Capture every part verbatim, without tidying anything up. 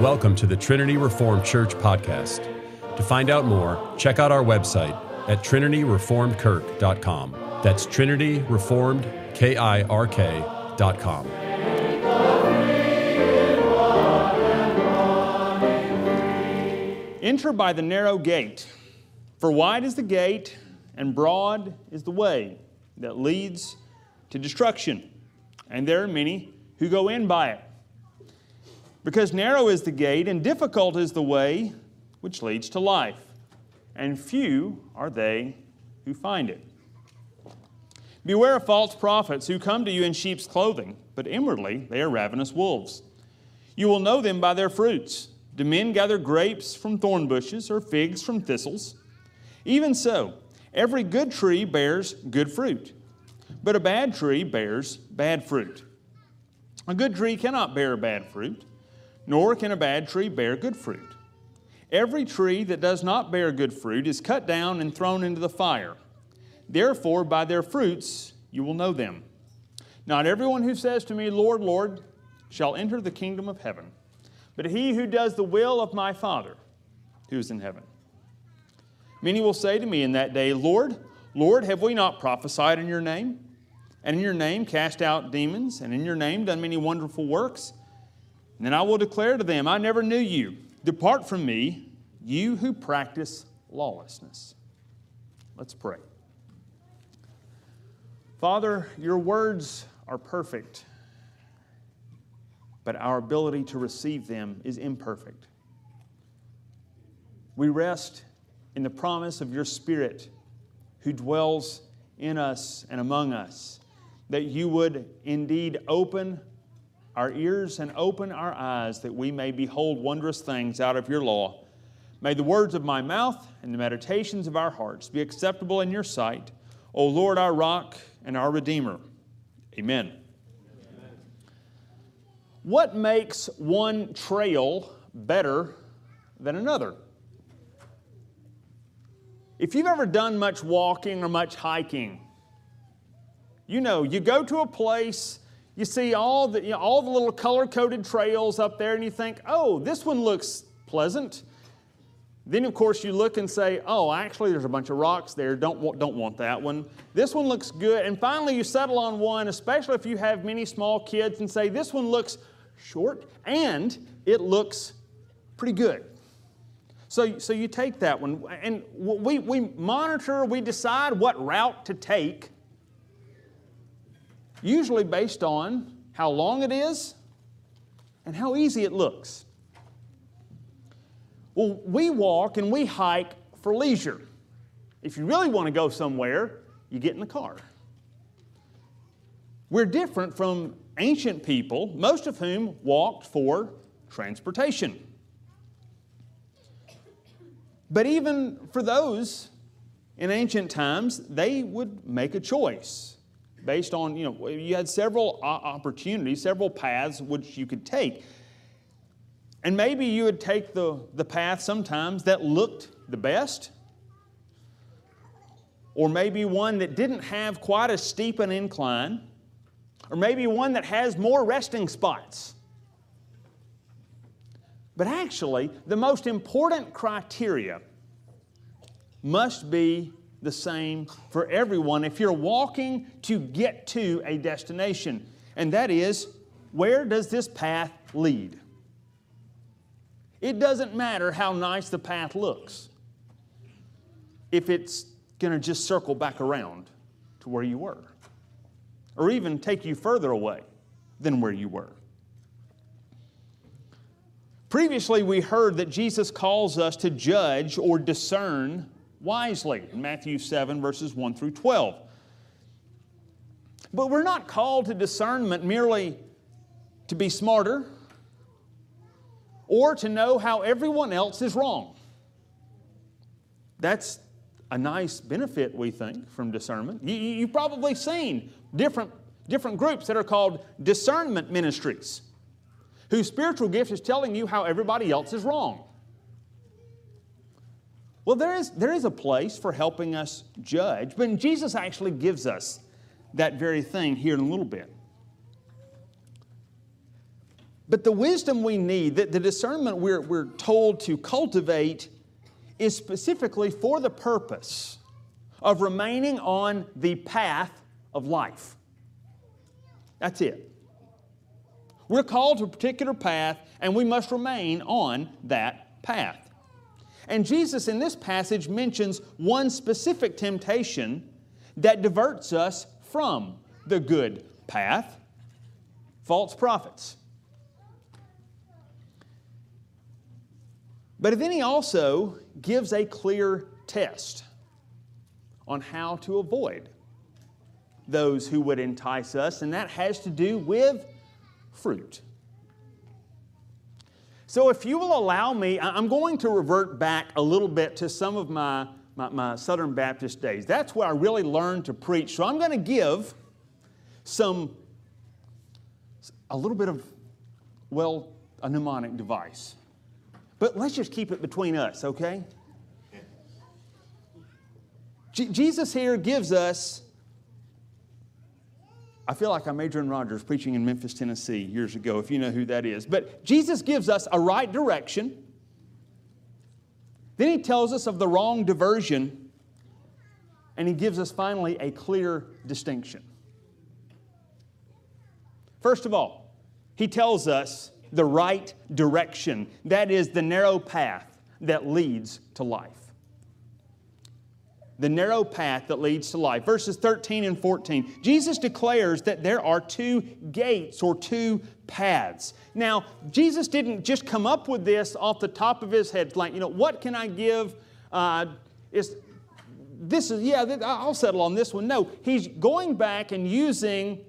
Welcome to the Trinity Reformed Church podcast. To find out more, check out our website at trinity reformed kirk dot com. That's trinity reformed kirk dot com. Enter by the narrow gate, for wide is the gate and broad is the way that leads to destruction, and there are many who go in by it. Because narrow is the gate and difficult is the way which leads to life, and few are they who find it. Beware of false prophets who come to you in sheep's clothing, but inwardly they are ravenous wolves. You will know them by their fruits. Do men gather grapes from thorn bushes or figs from thistles? Even so, every good tree bears good fruit, but a bad tree bears bad fruit. A good tree cannot bear bad fruit, nor can a bad tree bear good fruit. Every tree that does not bear good fruit is cut down and thrown into the fire. Therefore, by their fruits you will know them. Not everyone who says to me, Lord, Lord, shall enter the kingdom of heaven, but he who does the will of my Father who is in heaven. Many will say to me in that day, Lord, Lord, have we not prophesied in your name? And in your name cast out demons, and in your name done many wonderful works? And then I will declare to them, I never knew you. Depart from me, you who practice lawlessness. Let's pray. Father, your words are perfect, but our ability to receive them is imperfect. We rest in the promise of your Spirit who dwells in us and among us, that you would indeed open our ears and open our eyes that we may behold wondrous things out of your law. May the words of my mouth and the meditations of our hearts be acceptable in your sight, O Lord, our rock and our Redeemer. Amen. Amen. What makes one trail better than another? If you've ever done much walking or much hiking, you know, you go to a place, you see all the, you know, all the little color-coded trails up there, and you think, oh, this one looks pleasant. Then, of course, you look and say, oh, actually, there's a bunch of rocks there. Don't want, don't want that one. This one looks good. And finally, you settle on one, especially if you have many small kids, and say, this one looks short, and it looks pretty good. So, so you take that one. And we, we monitor, we decide what route to take, usually based on how long it is and how easy it looks. Well, we walk and we hike for leisure. If you really want to go somewhere, you get in the car. We're different from ancient people, most of whom walked for transportation. But even for those in ancient times, they would make a choice based on, you know, you had several opportunities, several paths which you could take. And maybe you would take the, the path sometimes that looked the best, or maybe one that didn't have quite as steep an incline, or maybe one that has more resting spots. But actually, the most important criteria must be the same for everyone if you're walking to get to a destination, and that is, where does this path lead? It doesn't matter how nice the path looks if it's going to just circle back around to where you were, or even take you further away than where you were. Previously, we heard that Jesus calls us to judge or discern wisely in Matthew seven, verses one through twelve. But we're not called to discernment merely to be smarter, or to know how everyone else is wrong. That's a nice benefit, we think, from discernment. You, you've probably seen different, different groups that are called discernment ministries, whose spiritual gift is telling you how everybody else is wrong. Well, there is, there is a place for helping us judge, but Jesus actually gives us that very thing here in a little bit. But the wisdom we need, the, the discernment we're, we're told to cultivate, is specifically for the purpose of remaining on the path of life. That's it. We're called to a particular path, and we must remain on that path. And Jesus in this passage mentions one specific temptation that diverts us from the good path: false prophets. But then he also gives a clear test on how to avoid those who would entice us, and that has to do with fruit. So if you will allow me, I'm going to revert back a little bit to some of my, my, my Southern Baptist days. That's where I really learned to preach. So I'm going to give some, a little bit of, well, a mnemonic device. But let's just keep it between us, okay? J- Jesus here gives us, I feel like I'm Adrian Rogers preaching in Memphis, Tennessee years ago, if you know who that is. But Jesus gives us a right direction. Then he tells us of the wrong diversion. And he gives us finally a clear distinction. First of all, he tells us the right direction. That is the narrow path that leads to life. The narrow path that leads to life. Verses thirteen and fourteen. Jesus declares that there are two gates or two paths. Now, Jesus didn't just come up with this off the top of his head. Like, you know, what can I give? Uh, is this is, yeah, I'll settle on this one. No, he's going back and using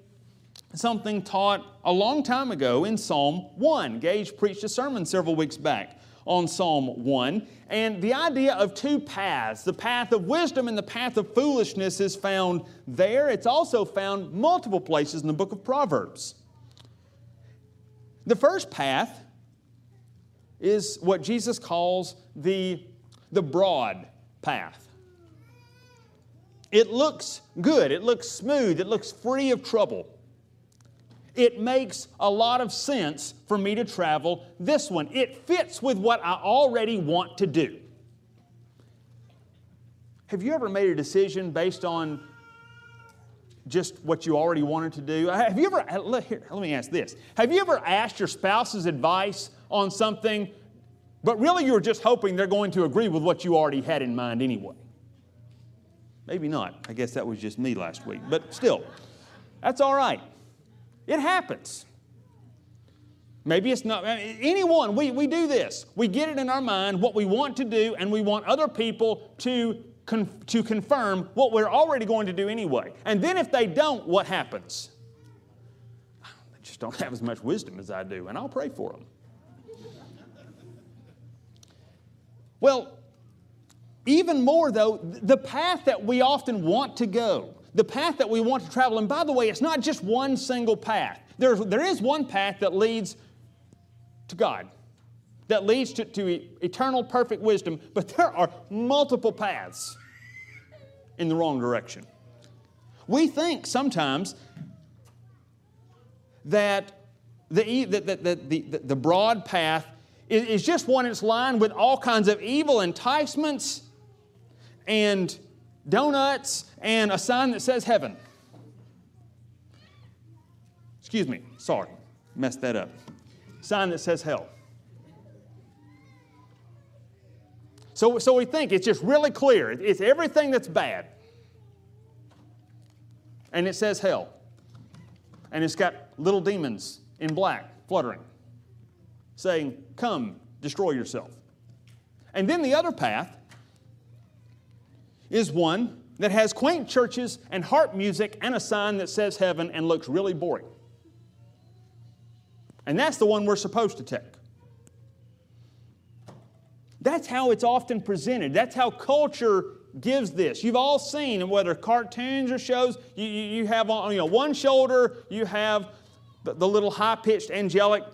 something taught a long time ago in Psalm one. Gage preached a sermon several weeks back on Psalm one. And the idea of two paths, the path of wisdom and the path of foolishness, is found there. It's also found multiple places in the book of Proverbs. The first path is what Jesus calls the, the broad path. It looks good. It looks smooth. It looks free of trouble. It makes a lot of sense for me to travel this one. It fits with what I already want to do. Have you ever made a decision based on just what you already wanted to do? Have you ever, here, let me ask this. Have you ever asked your spouse's advice on something, but really you were just hoping they're going to agree with what you already had in mind anyway? Maybe not. I guess that was just me last week, but still, that's all right. It happens. Maybe it's not, anyone, we, we do this. We get it in our mind what we want to do, and we want other people to, con- to confirm what we're already going to do anyway. And then if they don't, what happens? They just don't have as much wisdom as I do, and I'll pray for them. Well, even more though, the path that we often want to go, the path that we want to travel. And by the way, it's not just one single path. There's, there is one path that leads to God, that leads to, to eternal perfect wisdom, but there are multiple paths in the wrong direction. We think sometimes that the, that, that, that the, the, the broad path is, is just one that's lined with all kinds of evil enticements and donuts and a sign that says heaven. Excuse me, sorry, messed that up. Sign that says hell. So, so we think it's just really clear. It's everything that's bad. And it says hell. And it's got little demons in black fluttering, saying, come, destroy yourself. And then the other path is one that has quaint churches and harp music and a sign that says heaven and looks really boring. And that's the one we're supposed to take. That's how it's often presented. That's how culture gives this. You've all seen, and whether cartoons or shows, you, you, you have on you know, one shoulder, you have the, the little high-pitched angelic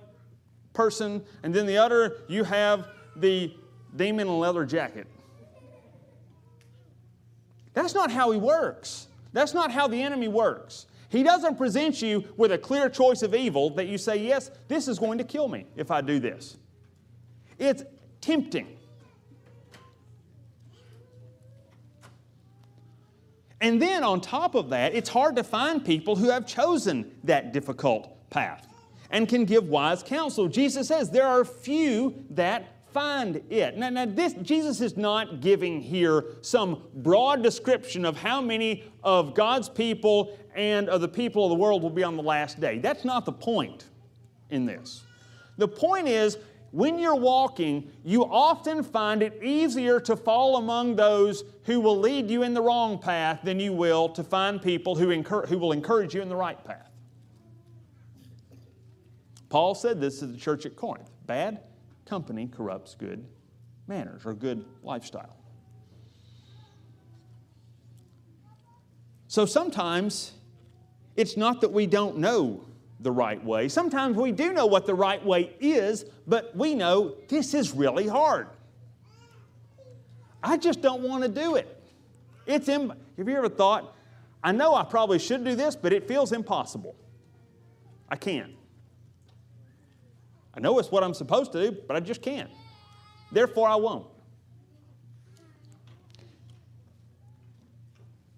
person, and then the other, you have the demon in a leather jacket. That's not how he works. That's not how the enemy works. He doesn't present you with a clear choice of evil that you say, yes, this is going to kill me if I do this. It's tempting. And then on top of that, it's hard to find people who have chosen that difficult path and can give wise counsel. Jesus says there are few that find it. Now, now this, Jesus is not giving here some broad description of how many of God's people and of the people of the world will be on the last day. That's not the point in this. The point is, when you're walking, you often find it easier to fall among those who will lead you in the wrong path than you will to find people who, encur- who will encourage you in the right path. Paul said this to the church at Corinth. Bad company corrupts good manners or good lifestyle. So sometimes it's not that we don't know the right way. Sometimes we do know what the right way is, but we know this is really hard. I just don't want to do it. It's Im- Have you ever thought, I know I probably should do this, but it feels impossible. I can't. I know it's what I'm supposed to do, but I just can't. Therefore, I won't.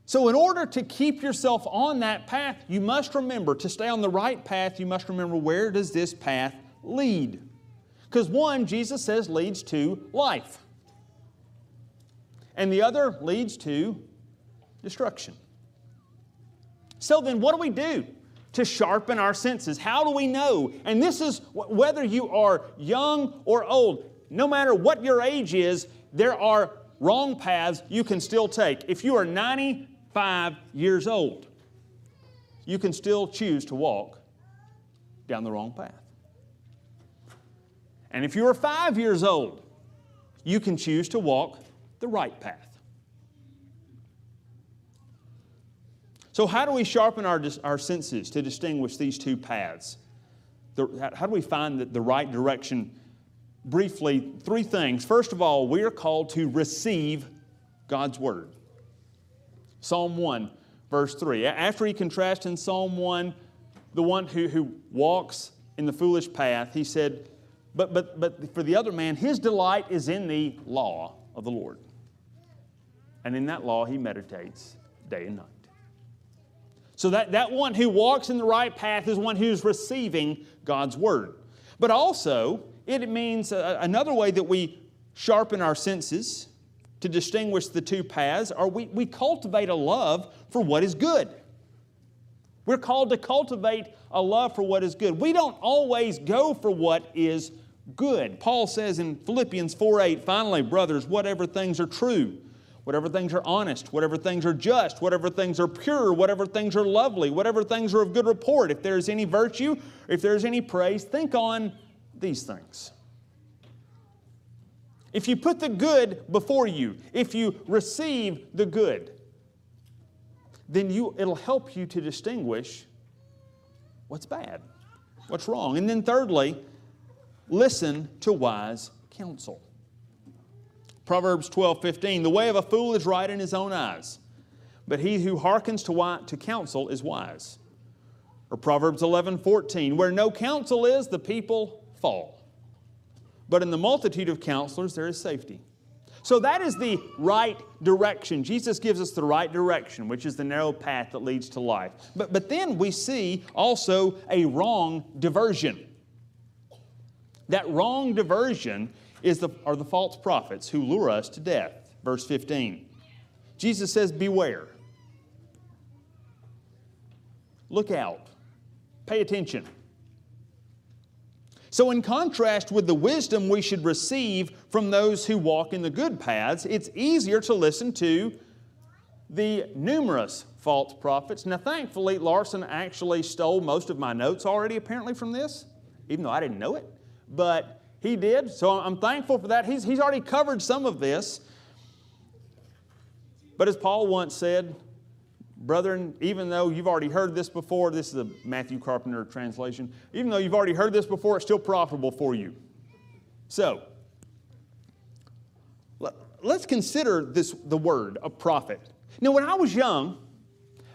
So in order to keep yourself on that path, you must remember, to stay on the right path, you must remember, where does this path lead? Because one, Jesus says, leads to life. And the other leads to destruction. So then what do we do to sharpen our senses? How do we know? And this is whether you are young or old. No matter what your age is, there are wrong paths you can still take. If you are ninety-five years old, you can still choose to walk down the wrong path. And if you are five years old, you can choose to walk the right path. So how do we sharpen our, our senses to distinguish these two paths? The, how do we find the, the right direction? Briefly, three things. First of all, we are called to receive God's Word. Psalm one, verse three. After he contrasts in Psalm one, the one who, who walks in the foolish path, he said, but, but, but for the other man, his delight is in the law of the Lord. And in that law he meditates day and night. So that, that one who walks in the right path is one who's receiving God's Word. But also, it means uh, another way that we sharpen our senses to distinguish the two paths are we, we cultivate a love for what is good. We're called to cultivate a love for what is good. We don't always go for what is good. Paul says in Philippians four eight, finally, brothers, whatever things are true, whatever things are honest, whatever things are just, whatever things are pure, whatever things are lovely, whatever things are of good report, if there is any virtue, if there is any praise, think on these things. If you put the good before you, if you receive the good, then you it'll help you to distinguish what's bad, what's wrong. And then thirdly, listen to wise counsel. Proverbs twelve fifteen, the way of a fool is right in his own eyes, but he who hearkens to, wi- to counsel is wise. Or Proverbs eleven fourteen, where no counsel is, the people fall. But in the multitude of counselors, there is safety. So that is the right direction. Jesus gives us the right direction, which is the narrow path that leads to life. But, but then we see also a wrong diversion. That wrong diversion is the, are the false prophets who lure us to death. Verse fifteen, Jesus says, beware. Look out. Pay attention. So in contrast with the wisdom we should receive from those who walk in the good paths, it's easier to listen to the numerous false prophets. Now thankfully, Larson actually stole most of my notes already apparently from this, even though I didn't know it, but he did, so I'm thankful for that. He's, he's already covered some of this. But as Paul once said, brethren, even though you've already heard this before, this is a Matthew Carpenter translation, even though you've already heard this before, it's still profitable for you. So, let's consider this the word, a prophet. Now, when I was young,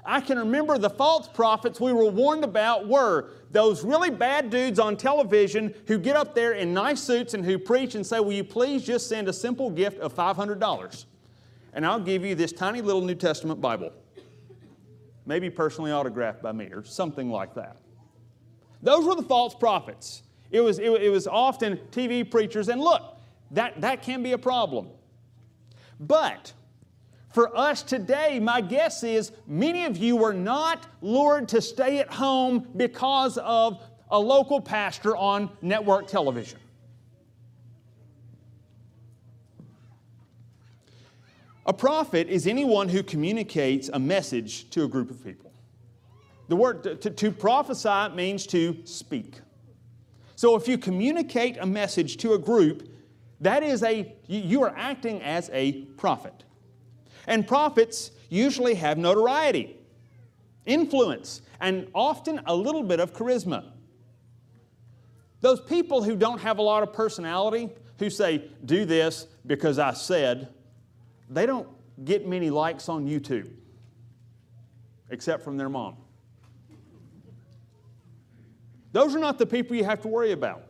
I can remember the false prophets we were warned about were those really bad dudes on television who get up there in nice suits and who preach and say, will you please just send a simple gift of five hundred dollars? And I'll give you this tiny little New Testament Bible. Maybe personally autographed by me or something like that. Those were the false prophets. It was, it, it was often T V preachers. And look, that, that can be a problem. But for us today, my guess is many of you were not lured to stay at home because of a local pastor on network television. A prophet is anyone who communicates a message to a group of people. The word to, to, to prophesy means to speak. So if you communicate a message to a group, that is a, you are acting as a prophet. And prophets usually have notoriety, influence, and often a little bit of charisma. Those people who don't have a lot of personality, who say, do this because I said, they don't get many likes on YouTube, except from their mom. Those are not the people you have to worry about.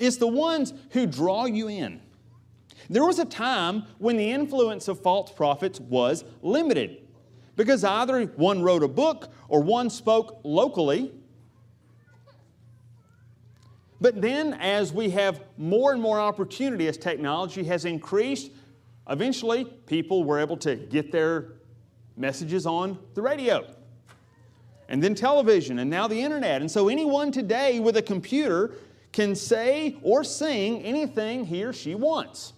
It's the ones who draw you in. There was a time when the influence of false prophets was limited because either one wrote a book or one spoke locally. But then as we have more and more opportunity, as technology has increased, eventually people were able to get their messages on the radio and then television and now the internet. And so anyone today with a computer can say or sing anything he or she wants.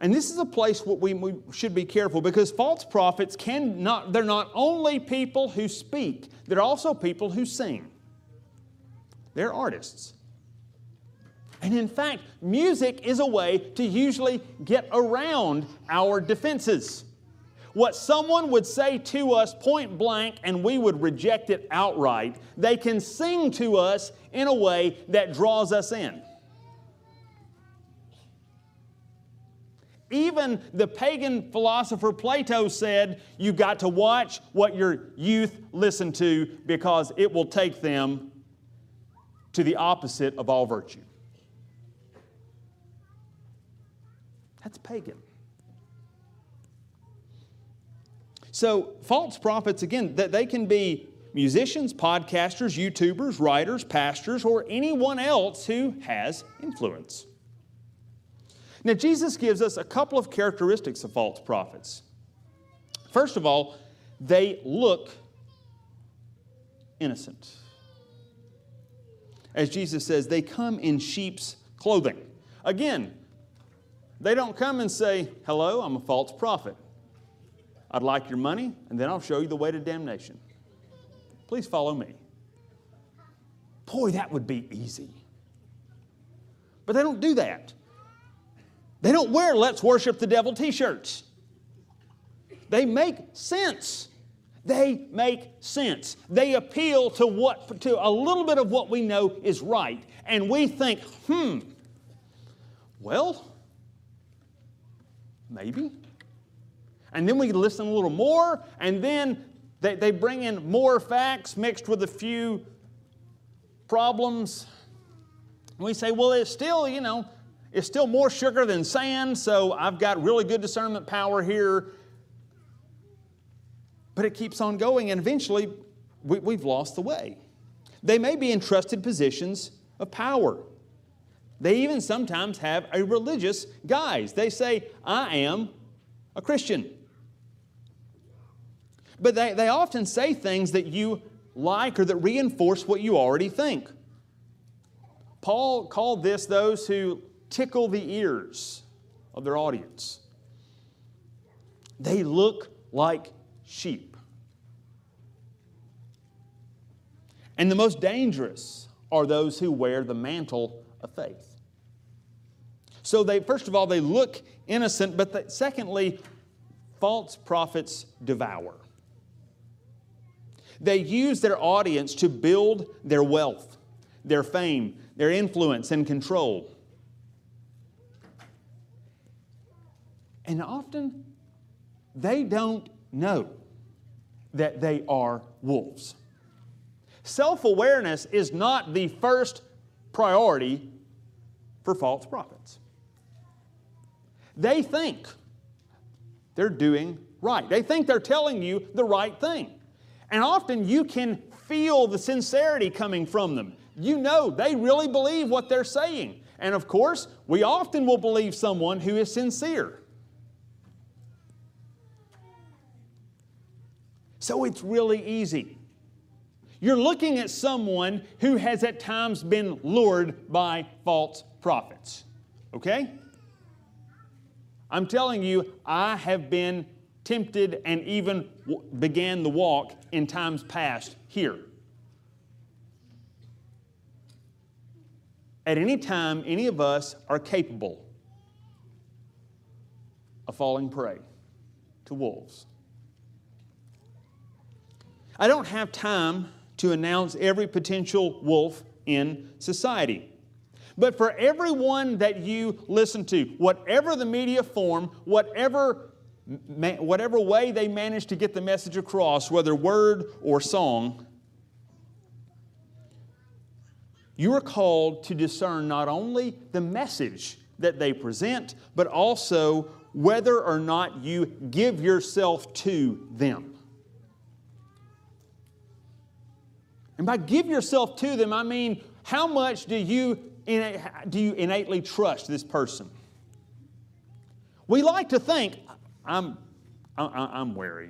And this is a place where we, we should be careful because false prophets can not, they're not only people who speak, they're also people who sing. They're artists. And in fact, music is a way to usually get around our defenses. What someone would say to us point blank and we would reject it outright, they can sing to us in a way that draws us in. Even the pagan philosopher Plato said, you've got to watch what your youth listen to because it will take them to the opposite of all virtue. That's pagan. So false prophets, again, that they can be musicians, podcasters, YouTubers, writers, pastors, or anyone else who has influence. Now, Jesus gives us a couple of characteristics of false prophets. First of all, they look innocent. As Jesus says, they come in sheep's clothing. Again, they don't come and say, hello, I'm a false prophet. I'd like your money, and then I'll show you the way to damnation. Please follow me. Boy, that would be easy. But they don't do that. They don't wear let's worship the devil t-shirts. They make sense. They make sense. They appeal to what to a little bit of what we know is right. And we think, hmm, well, maybe. And then we listen a little more, and then they, they bring in more facts mixed with a few problems. And we say, well, it's still, you know, it's still more sugar than sand, so I've got really good discernment power here. But it keeps on going, and eventually we, we've lost the way. They may be in trusted positions of power. They even sometimes have a religious guise. They say, I am a Christian. But they, they often say things that you like or that reinforce what you already think. Paul called this those who tickle the ears of their audience. They look like sheep. And the most dangerous are those who wear the mantle of faith. So they, first of all, they look innocent, but the, secondly, false prophets devour. They use their audience to build their wealth, their fame, their influence and control. And often they don't know that they are wolves. Self-awareness is not the first priority for false prophets. They think they're doing right. They think they're telling you the right thing. And often you can feel the sincerity coming from them. You know they really believe what they're saying. And of course, we often will believe someone who is sincere. So it's really easy. You're looking at someone who has at times been lured by false prophets. Okay? I'm telling you, I have been tempted and even w- began the walk in times past here. At any time, any of us are capable of falling prey to wolves. I don't have time to announce every potential wolf in society. But for everyone that you listen to, whatever the media form, whatever, whatever way they manage to get the message across, whether word or song, you are called to discern not only the message that they present, but also whether or not you give yourself to them. And by give yourself to them, I mean, how much do you do you innately trust this person? We like to think, I'm, I'm wary,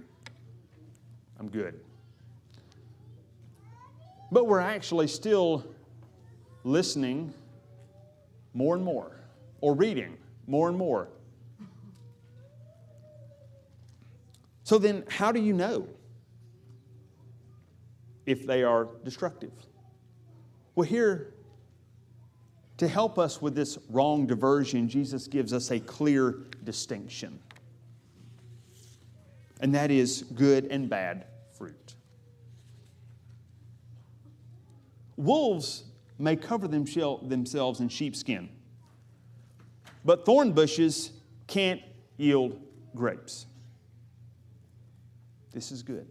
I'm good. But we're actually still listening more and more, or reading more and more. So then, how do you know if they are destructive? Well, here, to help us with this wrong diversion, Jesus gives us a clear distinction. And that is good and bad fruit. Wolves may cover themselves in sheepskin, but thorn bushes can't yield grapes. This is good.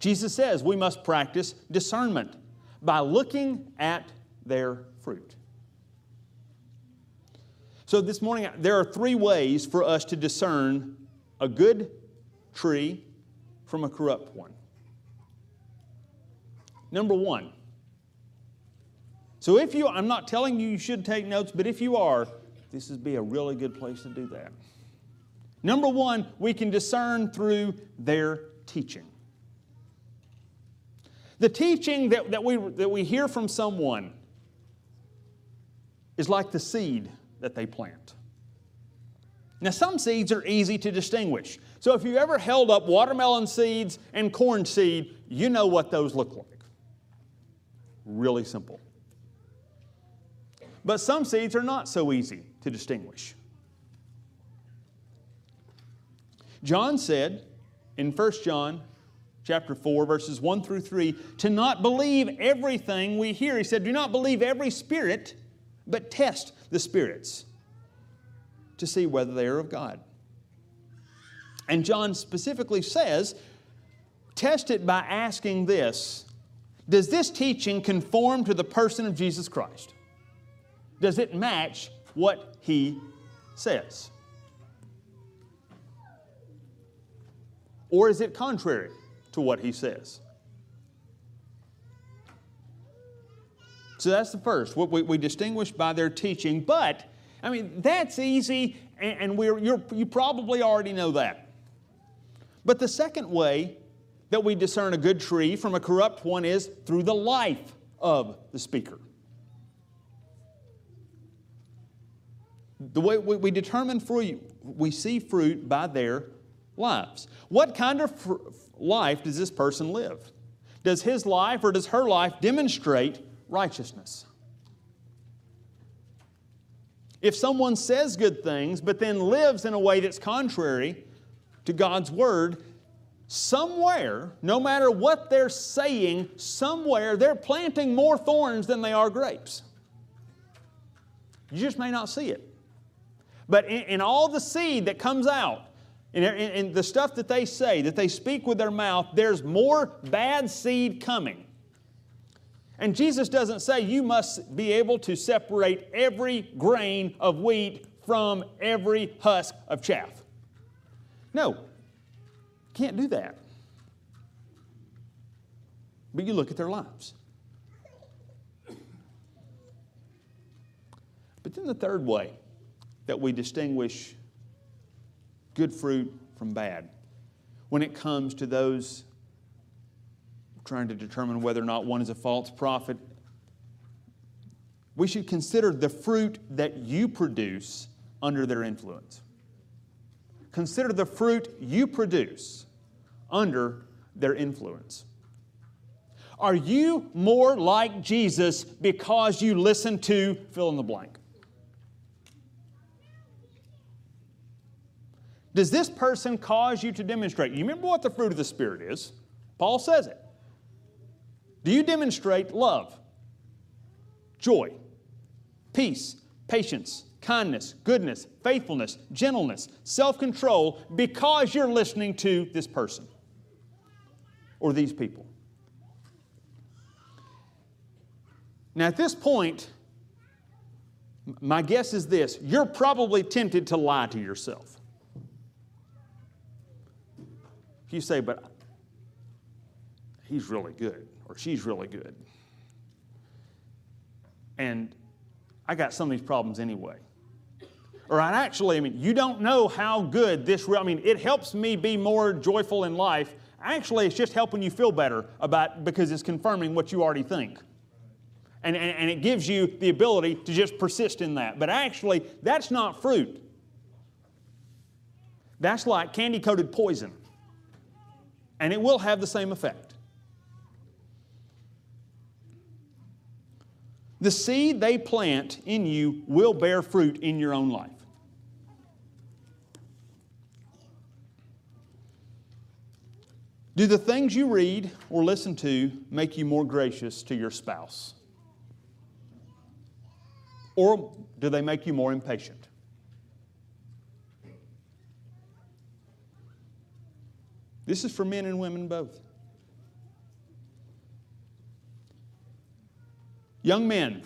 Jesus says we must practice discernment by looking at their fruit. So this morning, there are three ways for us to discern a good tree from a corrupt one. Number one. So if you, I'm not telling you you should take notes, but if you are, this would be a really good place to do that. Number one, we can discern through their teaching. The teaching that, that, we, that we hear from someone is like the seed that they plant. Now, some seeds are easy to distinguish. So if you ever held up watermelon seeds and corn seed, you know what those look like. Really simple. But some seeds are not so easy to distinguish. John said in First John, chapter four, verses one through three, to not believe everything we hear. He said, do not believe every spirit, but test the spirits to see whether they are of God. And John specifically says, test it by asking this: does this teaching conform to the person of Jesus Christ? Does it match what He says? Or is it contrary to what He says? So that's the first. We, we distinguish by their teaching, but I mean that's easy, and, and we're, you're, you probably already know that. But the second way that we discern a good tree from a corrupt one is through the life of the speaker. The way we, we determine fruit, we see fruit by their lives. What kind of fr- life does this person live? Does his life or does her life demonstrate righteousness? If someone says good things but then lives in a way that's contrary to God's Word, somewhere, no matter what they're saying, somewhere they're planting more thorns than they are grapes. You just may not see it. But in, in all the seed that comes out, And, and the stuff that they say, that they speak with their mouth, there's more bad seed coming. And Jesus doesn't say you must be able to separate every grain of wheat from every husk of chaff. No, can't do that. But you look at their lives. But then the third way that we distinguish good fruit from bad, when it comes to those trying to determine whether or not one is a false prophet, we should consider the fruit that you produce under their influence. Consider the fruit you produce under their influence. Are you more like Jesus because you listen to fill in the blank? Does this person cause you to demonstrate? You remember what the fruit of the Spirit is. Paul says it. Do you demonstrate love, joy, peace, patience, kindness, goodness, faithfulness, gentleness, self-control because you're listening to this person or these people? Now at this point, my guess is this. You're probably tempted to lie to yourself. You say, but he's really good, or she's really good. And I got some of these problems anyway. Or I actually, I mean, you don't know how good this, re- I mean, it helps me be more joyful in life. Actually, it's just helping you feel better about, because it's confirming what you already think. And, and, and it gives you the ability to just persist in that. But actually, that's not fruit. That's like candy-coated poison. And it will have the same effect. The seed they plant in you will bear fruit in your own life. Do the things you read or listen to make you more gracious to your spouse? Or do they make you more impatient? This is for men and women both. Young men,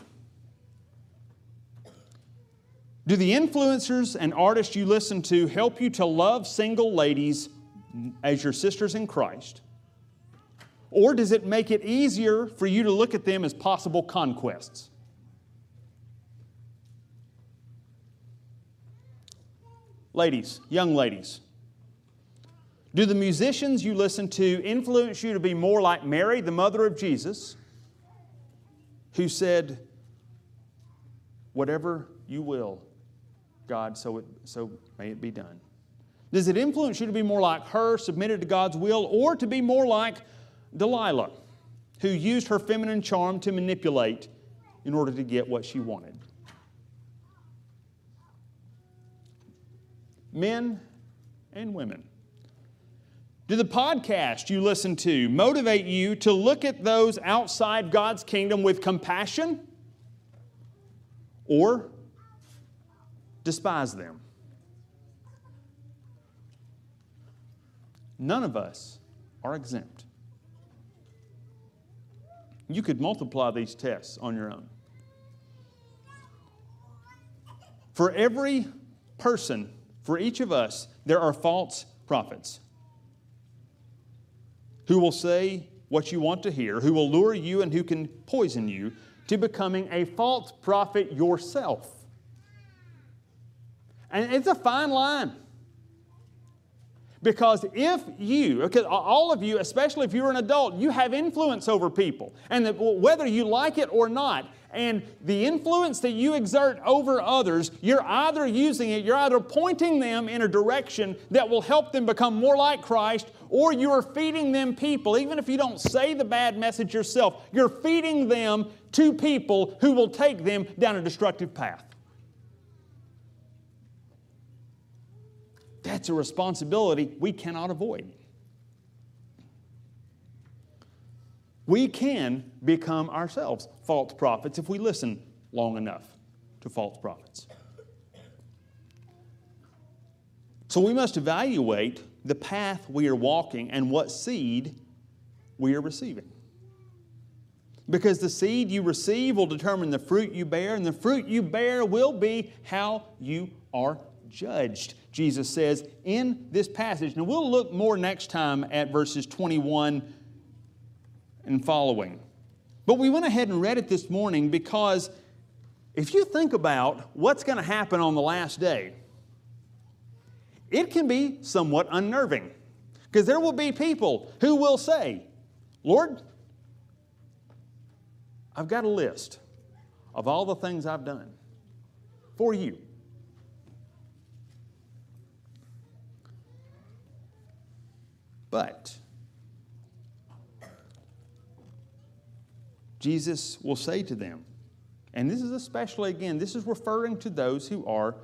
do the influencers and artists you listen to help you to love single ladies as your sisters in Christ? Or does it make it easier for you to look at them as possible conquests? Ladies, young ladies, do the musicians you listen to influence you to be more like Mary, the mother of Jesus, who said, whatever you will, God, so, it, so may it be done? Does it influence you to be more like her, submitted to God's will, or to be more like Delilah, who used her feminine charm to manipulate in order to get what she wanted? Men and women, do the podcasts you listen to motivate you to look at those outside God's kingdom with compassion or despise them? None of us are exempt. You could multiply these tests on your own. For every person, for each of us, there are false prophets who will say what you want to hear, who will lure you and who can poison you to becoming a false prophet yourself. And it's a fine line. Because if you, because all of you, especially if you're an adult, you have influence over people. And the, whether you like it or not, and the influence that you exert over others, you're either using it, you're either pointing them in a direction that will help them become more like Christ, or you're feeding them people, even if you don't say the bad message yourself, you're feeding them to people who will take them down a destructive path. That's a responsibility we cannot avoid. We can become ourselves false prophets if we listen long enough to false prophets. So we must evaluate the path we are walking and what seed we are receiving. Because the seed you receive will determine the fruit you bear, and the fruit you bear will be how you are judged, Jesus says in this passage. Now we'll look more next time at verses twenty-one and following. But we went ahead and read it this morning because if you think about what's going to happen on the last day, it can be somewhat unnerving, because there will be people who will say, Lord, I've got a list of all the things I've done for you. But Jesus will say to them, and this is especially, again, this is referring to those who are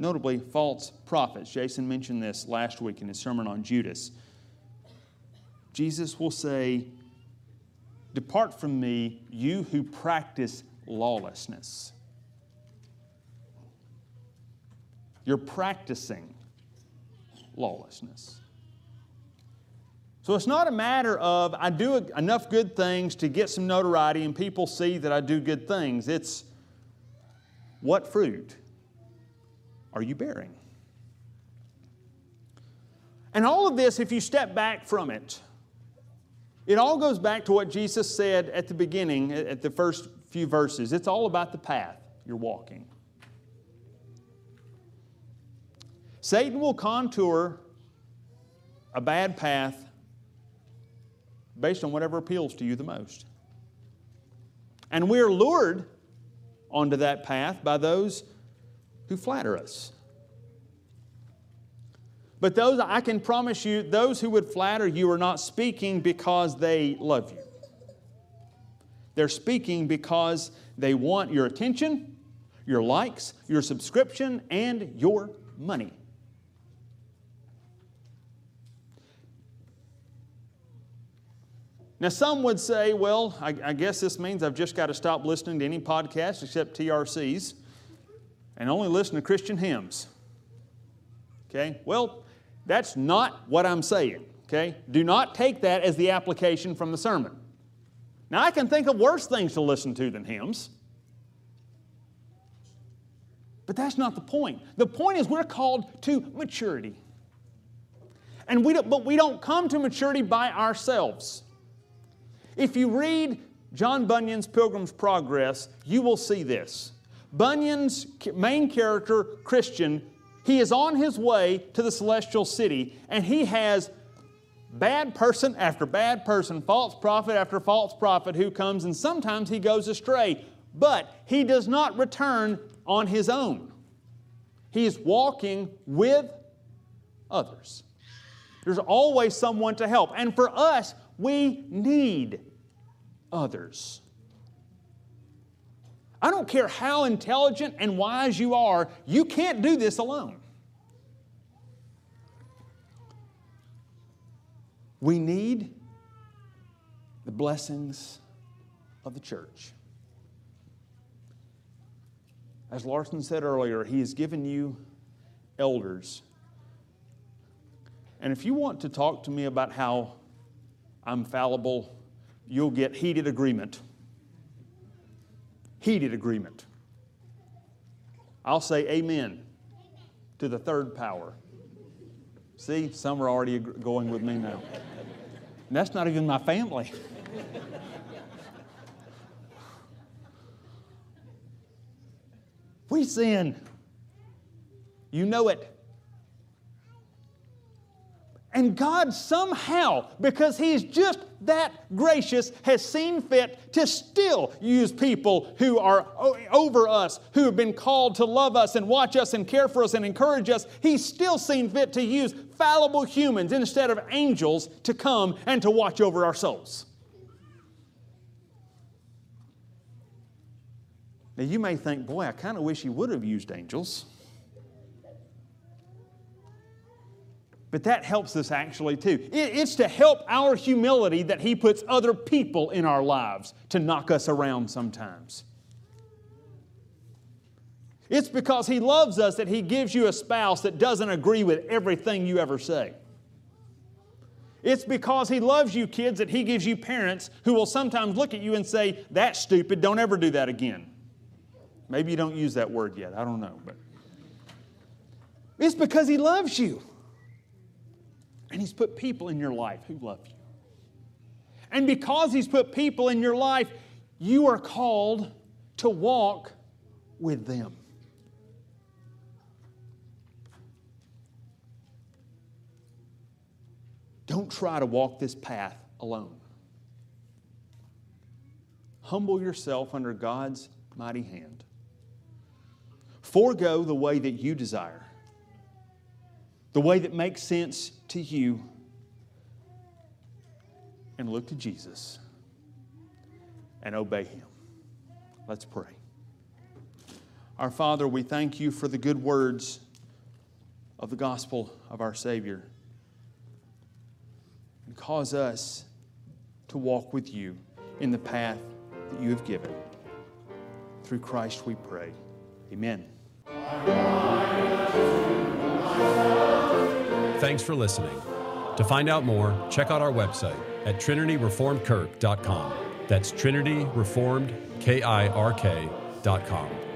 notably false prophets. Jason mentioned this last week in his sermon on Judas. Jesus will say, depart from me, you who practice lawlessness. You're practicing lawlessness. So it's not a matter of I do enough good things to get some notoriety and people see that I do good things. It's what fruit are you bearing? And all of this, if you step back from it, it all goes back to what Jesus said at the beginning, at the first few verses. It's all about the path you're walking. Satan will contour a bad path based on whatever appeals to you the most. And we are lured onto that path by those who flatter us. But those, I can promise you, those who would flatter you are not speaking because they love you. They're speaking because they want your attention, your likes, your subscription, and your money. Now, some would say, well, I, I guess this means I've just got to stop listening to any podcast except T R C's and only listen to Christian hymns. Okay? Well, that's not what I'm saying. Okay? Do not take that as the application from the sermon. Now, I can think of worse things to listen to than hymns. But that's not the point. The point is we're called to maturity. And we don't, but we don't come to maturity by ourselves. If you read John Bunyan's Pilgrim's Progress, you will see this. Bunyan's main character, Christian, he is on his way to the celestial city, and he has bad person after bad person, false prophet after false prophet who comes, and sometimes he goes astray. But he does not return on his own. He is walking with others. There's always someone to help. And for us, we need others. I don't care how intelligent and wise you are, you can't do this alone. We need the blessings of the church. As Larson said earlier, he has given you elders. And if you want to talk to me about how I'm fallible, you'll get heated agreement. Heated agreement. I'll say amen to the third power. See, some are already going with me now. And that's not even my family. We sin. You know it. And God somehow, because He's just that gracious, has seen fit to still use people who are over us, who have been called to love us and watch us and care for us and encourage us. He's still seen fit to use fallible humans instead of angels to come and to watch over our souls. Now you may think, boy, I kind of wish He would have used angels. But that helps us actually too. It's to help our humility that He puts other people in our lives to knock us around sometimes. It's because He loves us that He gives you a spouse that doesn't agree with everything you ever say. It's because He loves you, kids, that He gives you parents who will sometimes look at you and say, "That's stupid, don't ever do that again." Maybe you don't use that word yet, I don't know. But it's because He loves you. And He's put people in your life who love you. And because He's put people in your life, you are called to walk with them. Don't try to walk this path alone. Humble yourself under God's mighty hand. Forego the way that you desire, the way that makes sense to you, and look to Jesus and obey Him. Let's pray. Our Father, we thank You for the good words of the gospel of our Savior. And cause us to walk with You in the path that You have given. Through Christ we pray. Amen. Thanks for listening. To find out more, check out our website at trinity reformed kirk dot com. That's trinity reformed kirk dot com.